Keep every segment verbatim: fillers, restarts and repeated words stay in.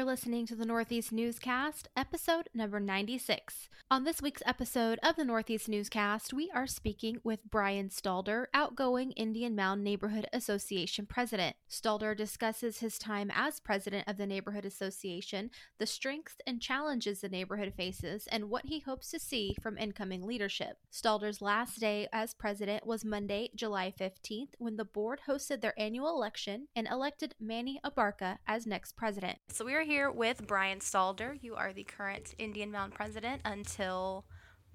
You're listening to the Northeast Newscast, episode number ninety-six. On this week's episode of the Northeast Newscast, we are speaking with Brian Stalder, outgoing Indian Mound Neighborhood Association president. Stalder discusses his time as president of the Neighborhood Association, the strengths and challenges the neighborhood faces, and what he hopes to see from incoming leadership. Stalder's last day as president was Monday, July fifteenth, when the board hosted their annual election and elected Manny Abarka as next president. So we are here with Brian Stalder. You are the current Indian Mound president until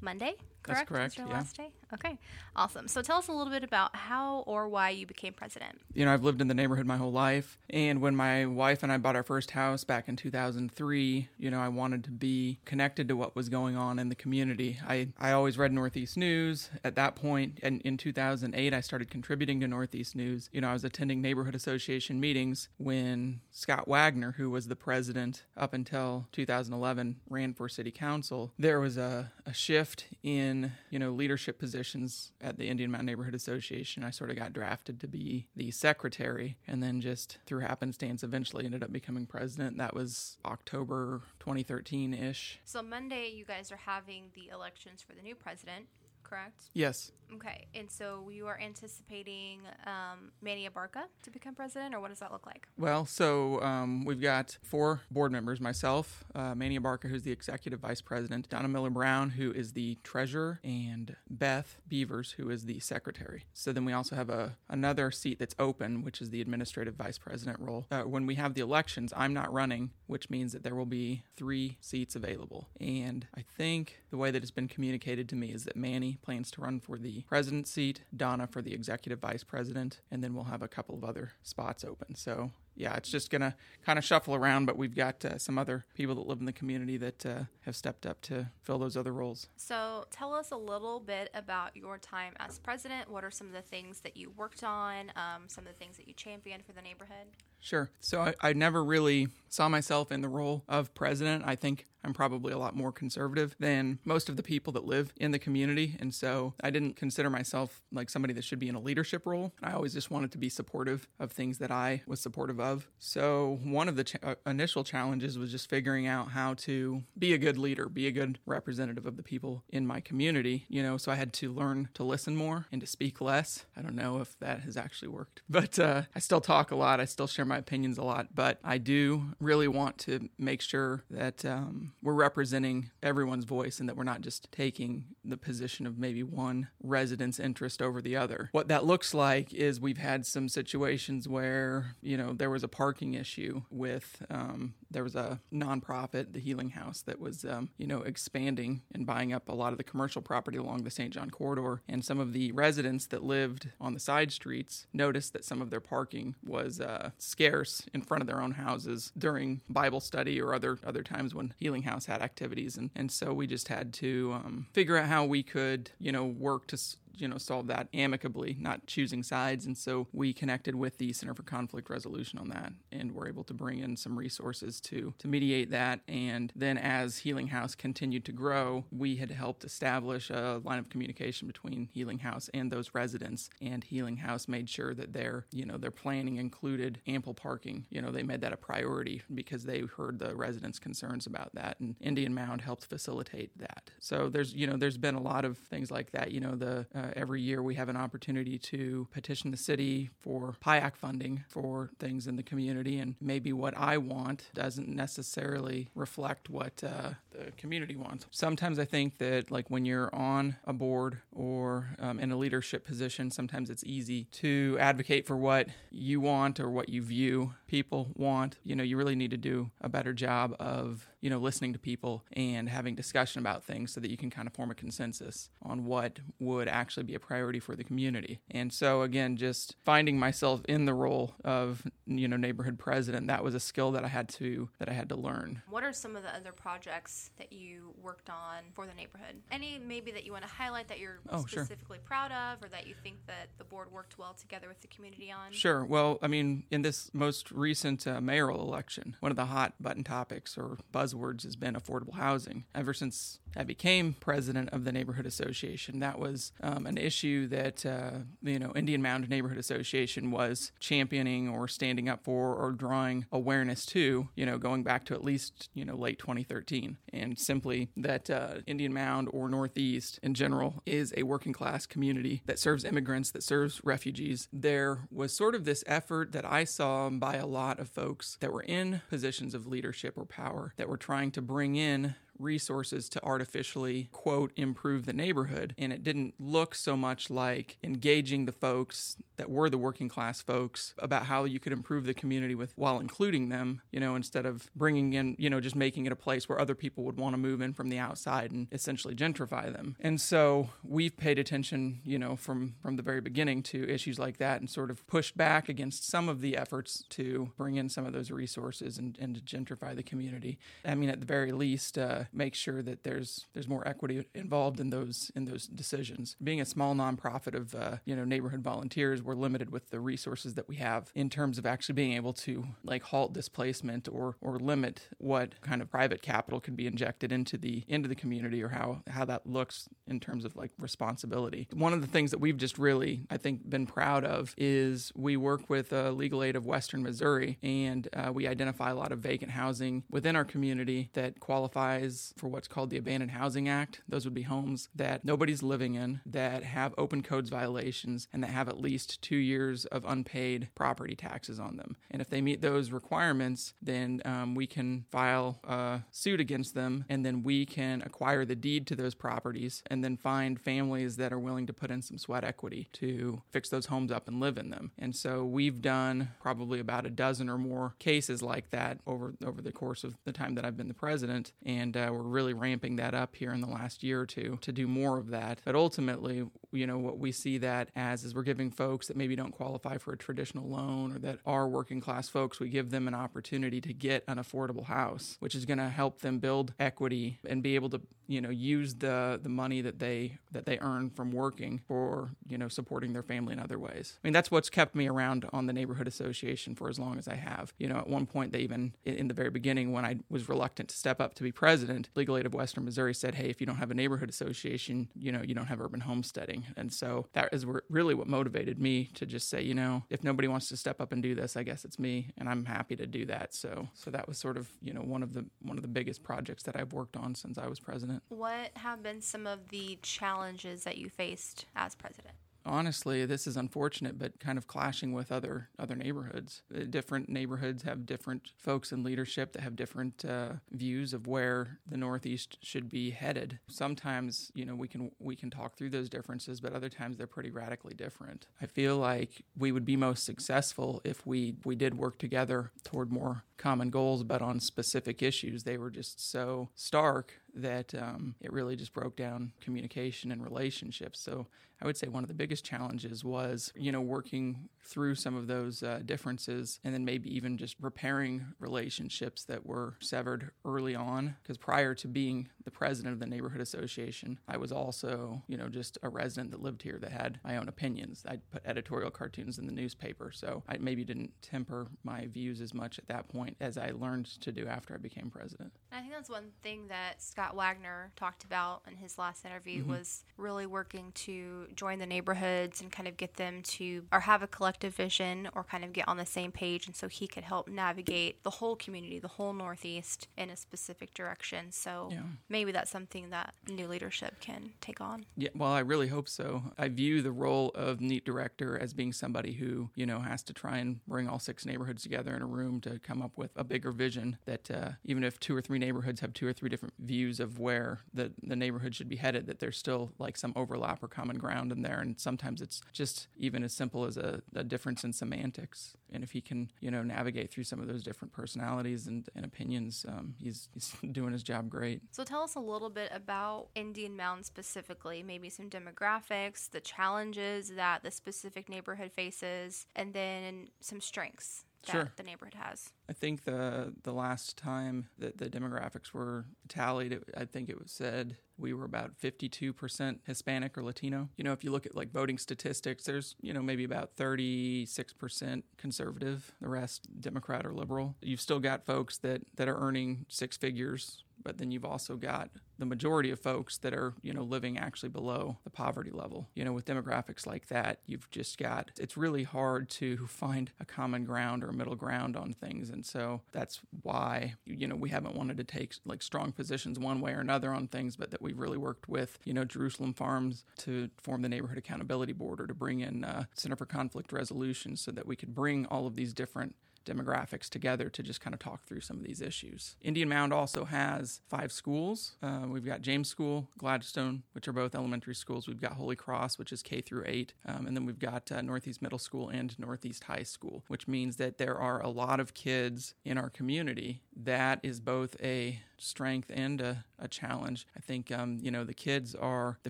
Monday, correct? That's correct. Is your yeah. last day? Okay, awesome. So tell us a little bit about how or why you became president. You know, I've lived in the neighborhood my whole life, and when my wife and I bought our first house back in two thousand three, you know, I wanted to be connected to what was going on in the community. I, I always read Northeast News at that point, and in two thousand eight, I started contributing to Northeast News. You know, I was attending neighborhood association meetings when Scott Wagner, who was the president up until two thousand eleven, ran for city council. There was a, a shift in, you know, leadership positions at the Indian Mound Neighborhood Association. I sort of got drafted to be the secretary, and then just through happenstance eventually ended up becoming president. That was October twenty thirteen-ish. So Monday you guys are having the elections for the new president, correct? Yes. Okay, and so you are anticipating um, Manny Abarka to become president, or what does that look like? Well, so um, we've got four board members: myself, uh, Manny Abarka, who's the executive vice president; Donna Miller-Brown, who is the treasurer; and Beth Beavers, who is the secretary. So then we also have a another seat that's open, which is the administrative vice president role. Uh, when we have the elections, I'm not running, which means that there will be three seats available. And I think the way that it's been communicated to me is that Manny plans to run for the president seat, Donna for the executive vice president, and then we'll have a couple of other spots open. So yeah, it's just going to kind of shuffle around, but we've got uh, some other people that live in the community that uh, have stepped up to fill those other roles. So tell us a little bit about your time as president. What are some of the things that you worked on, um, some of the things that you championed for the neighborhood? Sure. So I, I never really saw myself in the role of president. I think I'm probably a lot more conservative than most of the people that live in the community. And so I didn't consider myself like somebody that should be in a leadership role. I always just wanted to be supportive of things that I was supportive of. So one of the ch- initial challenges was just figuring out how to be a good leader, be a good representative of the people in my community. You know, so I had to learn to listen more and to speak less. I don't know if that has actually worked, but uh, I still talk a lot. I still share my opinions a lot, but I do really want to make sure that um, we're representing everyone's voice and that we're not just taking the position of maybe one resident's interest over the other. What that looks like is we've had some situations where, you know, there was a parking issue with, um, there was a nonprofit, the Healing House, that was, um, you know, expanding and buying up a lot of the commercial property along the Saint John corridor. And some of the residents that lived on the side streets noticed that some of their parking was uh, scarce. in front of their own houses during Bible study or other other times when Healing House had activities. And, and so we just had to um, figure out how we could, you know, work to s- you know, solve that amicably, not choosing sides. And so we connected with the Center for Conflict Resolution on that, and were able to bring in some resources to to mediate that. And then as Healing House continued to grow, we had helped establish a line of communication between Healing House and those residents. And Healing House made sure that their, you know, their planning included ample parking. You know, they made that a priority because they heard the residents' concerns about that. And Indian Mound helped facilitate that. So there's, you know, there's been a lot of things like that. You know, the uh, Uh, every year we have an opportunity to petition the city for P I A C funding for things in the community, and maybe what I want doesn't necessarily reflect what uh, the community wants. Sometimes I think that, like, when you're on a board or um, in a leadership position, sometimes it's easy to advocate for what you want or what you view people want. You know, you really need to do a better job of, you know, listening to people and having discussion about things so that you can kind of form a consensus on what would actually be a priority for the community. And so again, just finding myself in the role of, you know, neighborhood president, that was a skill that I had to that I had to learn. What are some of the other projects projects that you worked on for the neighborhood. Any maybe that you want to highlight that you're oh, specifically sure. proud of, or that you think that the board worked well together with the community on? Sure. Well, I mean, in this most recent uh, mayoral election, one of the hot button topics or buzzwords has been affordable housing. Ever since I became president of the Neighborhood Association, that was um, an issue that, uh, you know, Indian Mound Neighborhood Association was championing or standing up for or drawing awareness to, you know, going back to at least, you know, late twenty thirteen. And simply that uh, Indian Mound or Northeast in general is a working class community that serves immigrants, that serves refugees. There was sort of this effort that I saw by a lot of folks that were in positions of leadership or power that were trying to bring in resources to artificially, quote, improve the neighborhood. And it didn't look so much like engaging the folks that were the working class folks about how you could improve the community with while including them, you know, instead of bringing in, you know, just making it a place where other people would want to move in from the outside and essentially gentrify them. And so we've paid attention, you know, from, from the very beginning to issues like that and sort of pushed back against some of the efforts to bring in some of those resources and, and to gentrify the community. I mean, at the very least, uh, make sure that there's there's more equity involved in those in those decisions. Being a small nonprofit of uh, you know neighborhood volunteers, we're limited with the resources that we have in terms of actually being able to like halt displacement or or limit what kind of private capital could be injected into the into the community or how how that looks in terms of like responsibility. One of the things that we've just really I think been proud of is we work with uh, Legal Aid of Western Missouri, and uh, we identify a lot of vacant housing within our community that qualifies for what's called the Abandoned Housing Act. Those would be homes that nobody's living in, that have open codes violations, and that have at least two years of unpaid property taxes on them. And if they meet those requirements, then um, we can file a suit against them, and then we can acquire the deed to those properties, and then find families that are willing to put in some sweat equity to fix those homes up and live in them. And so we've done probably about a dozen or more cases like that over, over the course of the time that I've been the president, and Uh, we're really ramping that up here in the last year or two to do more of that. But ultimately, you know, what we see that as is we're giving folks that maybe don't qualify for a traditional loan or that are working class folks, we give them an opportunity to get an affordable house, which is going to help them build equity and be able to, you know, use the the money that they that they earn from working for, you know, supporting their family in other ways. I mean, that's what's kept me around on the Neighborhood Association for as long as I have. You know, at one point, they even, in the very beginning, when I was reluctant to step up to be president, Legal Aid of Western Missouri said, hey, if you don't have a neighborhood association, you know, you don't have urban homesteading. And so that is really what motivated me to just say, you know, if nobody wants to step up and do this, I guess it's me, and I'm happy to do that. So so that was sort of, you know, one of the one of the biggest projects that I've worked on since I was president. What have been some of the challenges that you faced as president? Honestly, this is unfortunate, but kind of clashing with other other neighborhoods. Different neighborhoods have different folks in leadership that have different uh, views of where the Northeast should be headed. Sometimes, you know, we can we can talk through those differences, but other times they're pretty radically different. I feel like we would be most successful if we we did work together toward more common goals, but on specific issues. They were just so stark that um, it really just broke down communication and relationships. So I would say one of the biggest challenges was, you know, working through some of those uh, differences, and then maybe even just repairing relationships that were severed early on. Because prior to being the president of the Neighborhood Association, I was also, you know, just a resident that lived here that had my own opinions. I'd put editorial cartoons in the newspaper, so I maybe didn't temper my views as much at that point as I learned to do after I became president. I think that's one thing that Scott Wagner talked about in his last interview, mm-hmm. was really working to join the neighborhoods and kind of get them to or have a collective vision or kind of get on the same page, and so he could help navigate the whole community, the whole Northeast, in a specific direction. So yeah. Maybe that's something that new leadership can take on. Yeah, well, I really hope so. I view the role of NEAT Director as being somebody who, you know, has to try and bring all six neighborhoods together in a room to come up with a bigger vision that uh, even if two or three neighborhoods have two or three different views of where the, the neighborhood should be headed, that there's still like some overlap or common ground in there. And sometimes it's just even as simple as a, a difference in semantics. And if he can, you know, navigate through some of those different personalities and, and opinions, um, he's, he's doing his job great. So tell us a little bit about Indian Mound specifically, maybe some demographics, the challenges that the specific neighborhood faces, and then some strengths. that sure. the neighborhood has? I think the the last time that the demographics were tallied, it, I think it was said we were about fifty-two percent Hispanic or Latino. You know, if you look at like voting statistics, there's, you know, maybe about thirty-six percent conservative, the rest Democrat or liberal. You've still got folks that, that are earning six figures, but then you've also got the majority of folks that are, you know, living actually below the poverty level. You know, with demographics like that, you've just got, it's really hard to find a common ground or a middle ground on things. And so that's why, you know, we haven't wanted to take like strong positions one way or another on things, but that we've really worked with, you know, Jerusalem Farms to form the Neighborhood Accountability Board or to bring in uh, Center for Conflict Resolution so that we could bring all of these different demographics together to just kind of talk through some of these issues. Indian Mound also has five schools. Uh, we've got James School, Gladstone, which are both elementary schools. We've got Holy Cross, which is K through eight. Um, and then we've got uh, Northeast Middle School and Northeast High School, which means that there are a lot of kids in our community. That is both a strength and a, a challenge. I think, um, you know, the kids are the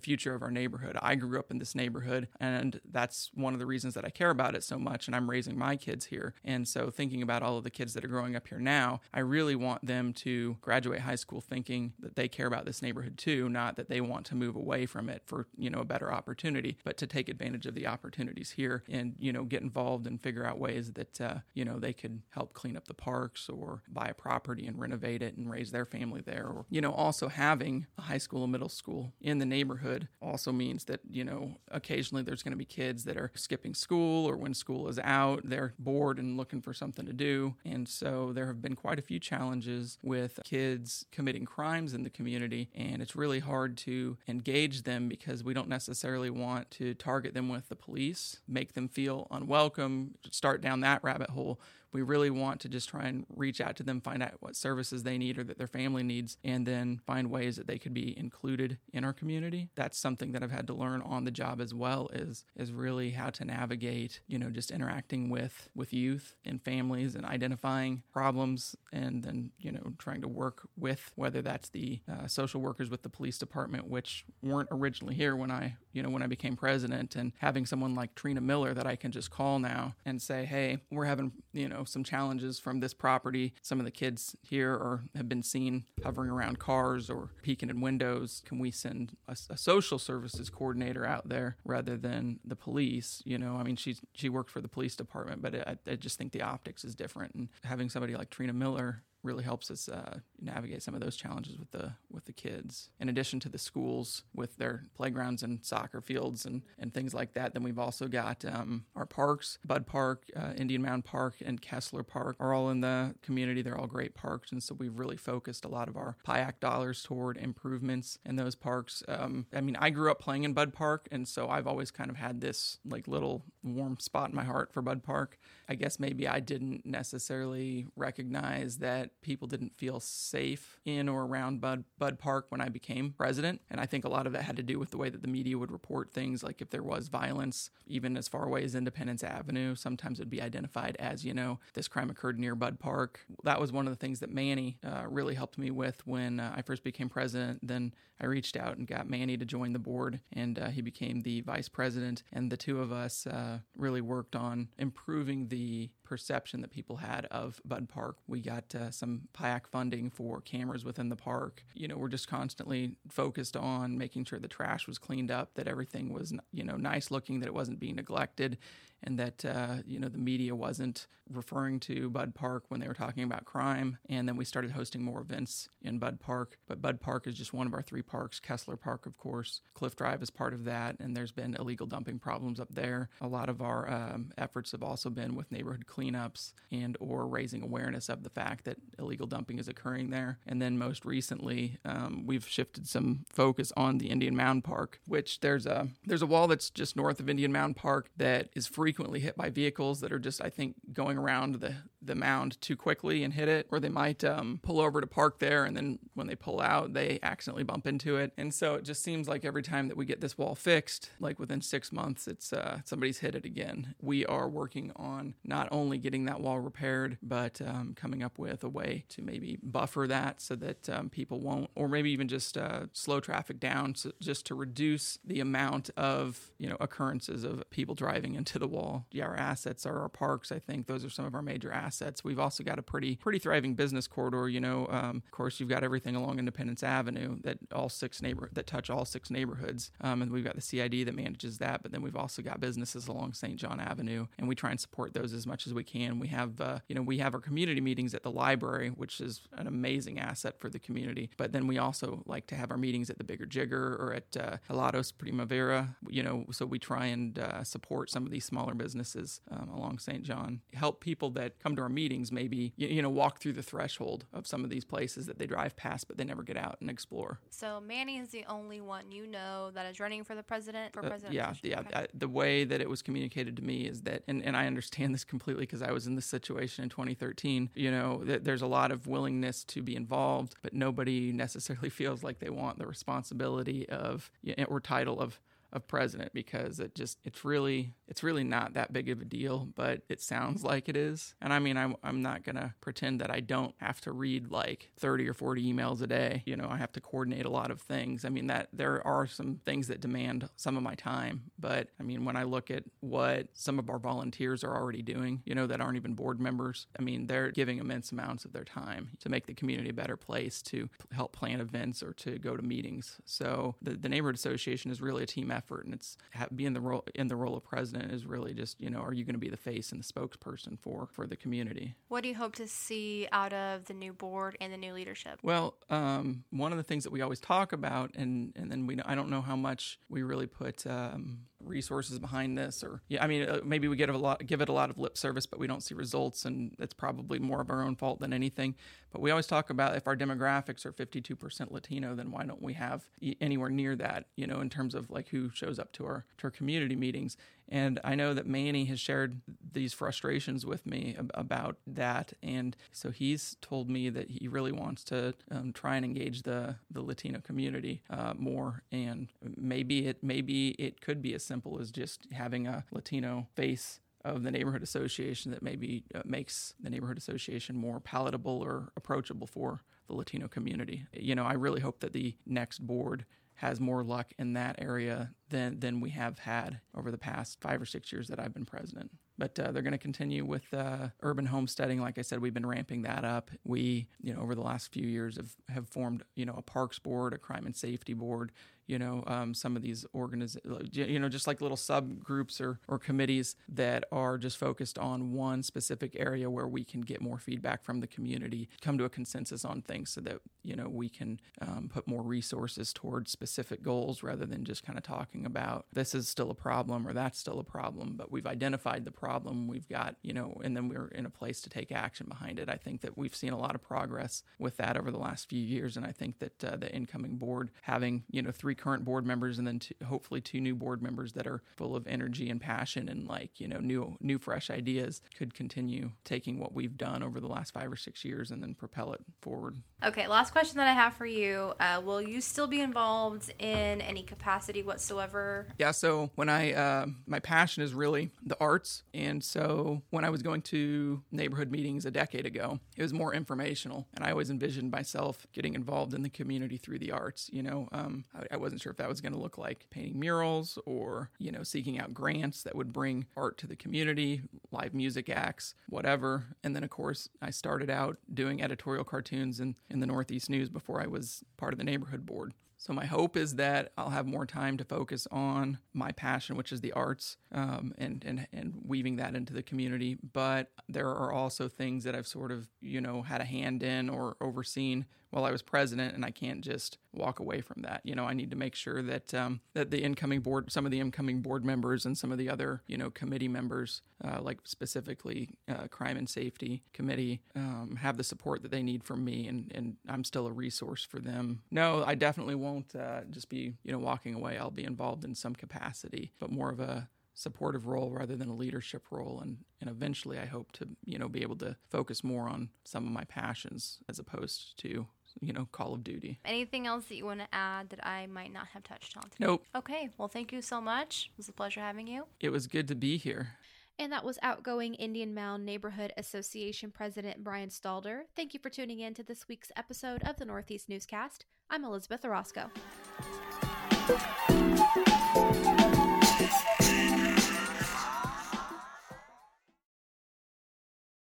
future of our neighborhood. I grew up in this neighborhood, and that's one of the reasons that I care about it so much, and I'm raising my kids here. And so thinking about all of the kids that are growing up here now, I really want them to graduate high school thinking that they care about this neighborhood too, not that they want to move away from it for, you know, a better opportunity, but to take advantage of the opportunities here and, you know, get involved and figure out ways that, uh, you know, they could help clean up the parks or buy a property and renovate it and raise their family there. Or, you know, also having a high school and middle school in the neighborhood also means that, you know, occasionally there's going to be kids that are skipping school, or when school is out, they're bored and looking for something to do. And so there have been quite a few challenges with kids committing crimes in the community, and it's really hard to engage them because we don't necessarily want to target them with the police, make them feel unwelcome, start down that rabbit hole. We really want to just try and reach out to them, find out what services they need or that their family needs, and then find ways that they could be included in our community. That's something that I've had to learn on the job as well, is is really how to navigate, you know, just interacting with, with youth and families and identifying problems, and then, you know, trying to work with, whether that's the uh, social workers with the police department, which weren't originally here when I, you know, when I became president, and having someone like Trina Miller that I can just call now and say, hey, we're having, you know, some challenges from this property. Some of the kids here are, have been seen hovering around cars or peeking in windows. Can we send a, a social services coordinator out there rather than the police? You know, I mean, she's, she worked for the police department, but I, I just think the optics is different. And having somebody like Trina Miller really helps us uh, navigate some of those challenges with the with the kids. In addition to the schools with their playgrounds and soccer fields and, and things like that, then we've also got um, our parks. Bud Park, uh, Indian Mound Park, and Kessler Park are all in the community. They're all great parks, and so we've really focused a lot of our P I A C dollars toward improvements in those parks. Um, I mean, I grew up playing in Bud Park, and so I've always kind of had this like little warm spot in my heart for Bud Park. I guess maybe I didn't necessarily recognize that people didn't feel safe in or around Bud, Bud Park when I became president. And I think a lot of that had to do with the way that the media would report things, like if there was violence, even as far away as Independence Avenue, sometimes it would be identified as, you know, this crime occurred near Bud Park. That was one of the things that Manny uh, really helped me with when uh, I first became president. Then I reached out and got Manny to join the board, and uh, he became the vice president. And the two of us uh, really worked on improving the perception that people had of Bud Park. We got uh, some P I A C funding for cameras within the park. You know, we're just constantly focused on making sure the trash was cleaned up, that everything was, you know, nice looking, that it wasn't being neglected, and that, uh, you know, the media wasn't referring to Bud Park when they were talking about crime. And then we started hosting more events in Bud Park. But Bud Park is just one of our three parks. Kessler Park, of course. Cliff Drive is part of that, and there's been illegal dumping problems up there. A lot of our um, efforts have also been with neighborhood cleanups and or raising awareness of the fact that illegal dumping is occurring there. And then most recently, um, we've shifted some focus on the Indian Mound Park, which there's a, there's a wall that's just north of Indian Mound Park that is frequently hit by vehicles that are just, I think, going around the the mound too quickly and hit it, or they might um, pull over to park there, and then when they pull out, they accidentally bump into it. And so it just seems like every time that we get this wall fixed, like within six months, it's uh, somebody's hit it again. We are working on not only getting that wall repaired, but um, coming up with a way to maybe buffer that so that um, people won't, or maybe even just uh, slow traffic down, so just to reduce the amount of, you know, occurrences of people driving into the wall. Yeah, our assets are our parks. I think those are some of our major assets. We've also got a pretty pretty thriving business corridor. You know, um, of course, you've got everything along Independence Avenue that all six neighbor that touch all six neighborhoods, um, and we've got the C I D that manages that. But then we've also got businesses along Saint John Avenue, and we try and support those as much as we can. We have uh, you know we have our community meetings at the library, which is an amazing asset for the community. But then we also like to have our meetings at the Bigger Jigger or at uh, Helados Primavera. You know, so we try and uh, support some of these smaller businesses um, along Saint John. Help people that come to our meetings maybe, you, you know, walk through the threshold of some of these places that they drive past, but they never get out and explore. So Manny is the only one you know that is running for the president? For uh, president? Yeah, yeah. Okay. I, the way that it was communicated to me is that, and, and I understand this completely because I was in this situation in twenty thirteen, you know, that there's a lot of willingness to be involved, but nobody necessarily feels like they want the responsibility of, or title of, of president, because it just it's really it's really not that big of a deal, but it sounds like it is. And I mean, I'm, I'm not gonna pretend that I don't have to read like thirty or forty emails a day. You know, I have to coordinate a lot of things. I mean, that there are some things that demand some of my time, but I mean, when I look at what some of our volunteers are already doing, you know, that aren't even board members, I mean, they're giving immense amounts of their time to make the community a better place, to help plan events or to go to meetings. So the, the neighborhood association is really a team effort. And it's being the role in the role of president is really just, you know, are you going to be the face and the spokesperson for for the community? What do you hope to see out of the new board and the new leadership? Well, um, one of the things that we always talk about, and and then we I don't know how much we really put um, resources behind this, or yeah, I mean maybe we get a lot give it a lot of lip service, but we don't see results, and that's probably more of our own fault than anything. But we always talk about if our demographics are fifty-two percent Latino, then why don't we have anywhere near that? You know, in terms of like who shows up to our to our community meetings. And I know that Manny has shared these frustrations with me ab- about that. And so he's told me that he really wants to um, try and engage the, the Latino community uh, more. And maybe it maybe it could be as simple as just having a Latino face of the neighborhood association that maybe uh, makes the neighborhood association more palatable or approachable for the Latino community. You know, I really hope that the next board has more luck in that area than than we have had over the past five or six years that I've been president. But uh, they're going to continue with uh, urban homesteading. Like I said, we've been ramping that up. We, you know, over the last few years have, have formed, you know, a parks board, a crime and safety board, you know, um, some of these organizations, you know, just like little subgroups or, or committees that are just focused on one specific area where we can get more feedback from the community, come to a consensus on things so that, you know, we can um, put more resources towards specific goals rather than just kind of talking about this is still a problem or that's still a problem, but we've identified the problem. problem we've got, you know, and then we're in a place to take action behind it. I think that we've seen a lot of progress with that over the last few years, and I think that uh, the incoming board having, you know, three current board members and then two, hopefully two new board members that are full of energy and passion and like, you know, new, new fresh ideas could continue taking what we've done over the last five or six years and then propel it forward. Okay, last question that I have for you. Uh, will you still be involved in any capacity whatsoever? Yeah, so when I, uh, my passion is really the arts. And so when I was going to neighborhood meetings a decade ago, it was more informational. And I always envisioned myself getting involved in the community through the arts. You know, um, I, I wasn't sure if that was going to look like painting murals or, you know, seeking out grants that would bring art to the community, live music acts, whatever. And then, of course, I started out doing editorial cartoons in, in the Northeast News before I was part of the neighborhood board. So my hope is that I'll have more time to focus on my passion, which is the arts, um, and, and and weaving that into the community. But there are also things that I've sort of, you know, had a hand in or overseen while I was president, and I can't just walk away from that. You know, I need to make sure that um, that the incoming board, some of the incoming board members and some of the other, you know, committee members, uh, like specifically uh, Crime and Safety Committee, um, have the support that they need from me, and, and I'm still a resource for them. No, I definitely won't uh, just be, you know, walking away. I'll be involved in some capacity, but more of a supportive role rather than a leadership role. And, and eventually I hope to, you know, be able to focus more on some of my passions as opposed to, you know, Call of Duty. Anything else that you want to add that I might not have touched on today? Nope. Okay. Well, thank you so much. It was a pleasure having you. It was good to be here. And that was outgoing Indian Mound Neighborhood Association President Brian Stalder. Thank you for tuning in to this week's episode of the Northeast Newscast. I'm Elizabeth Orozco.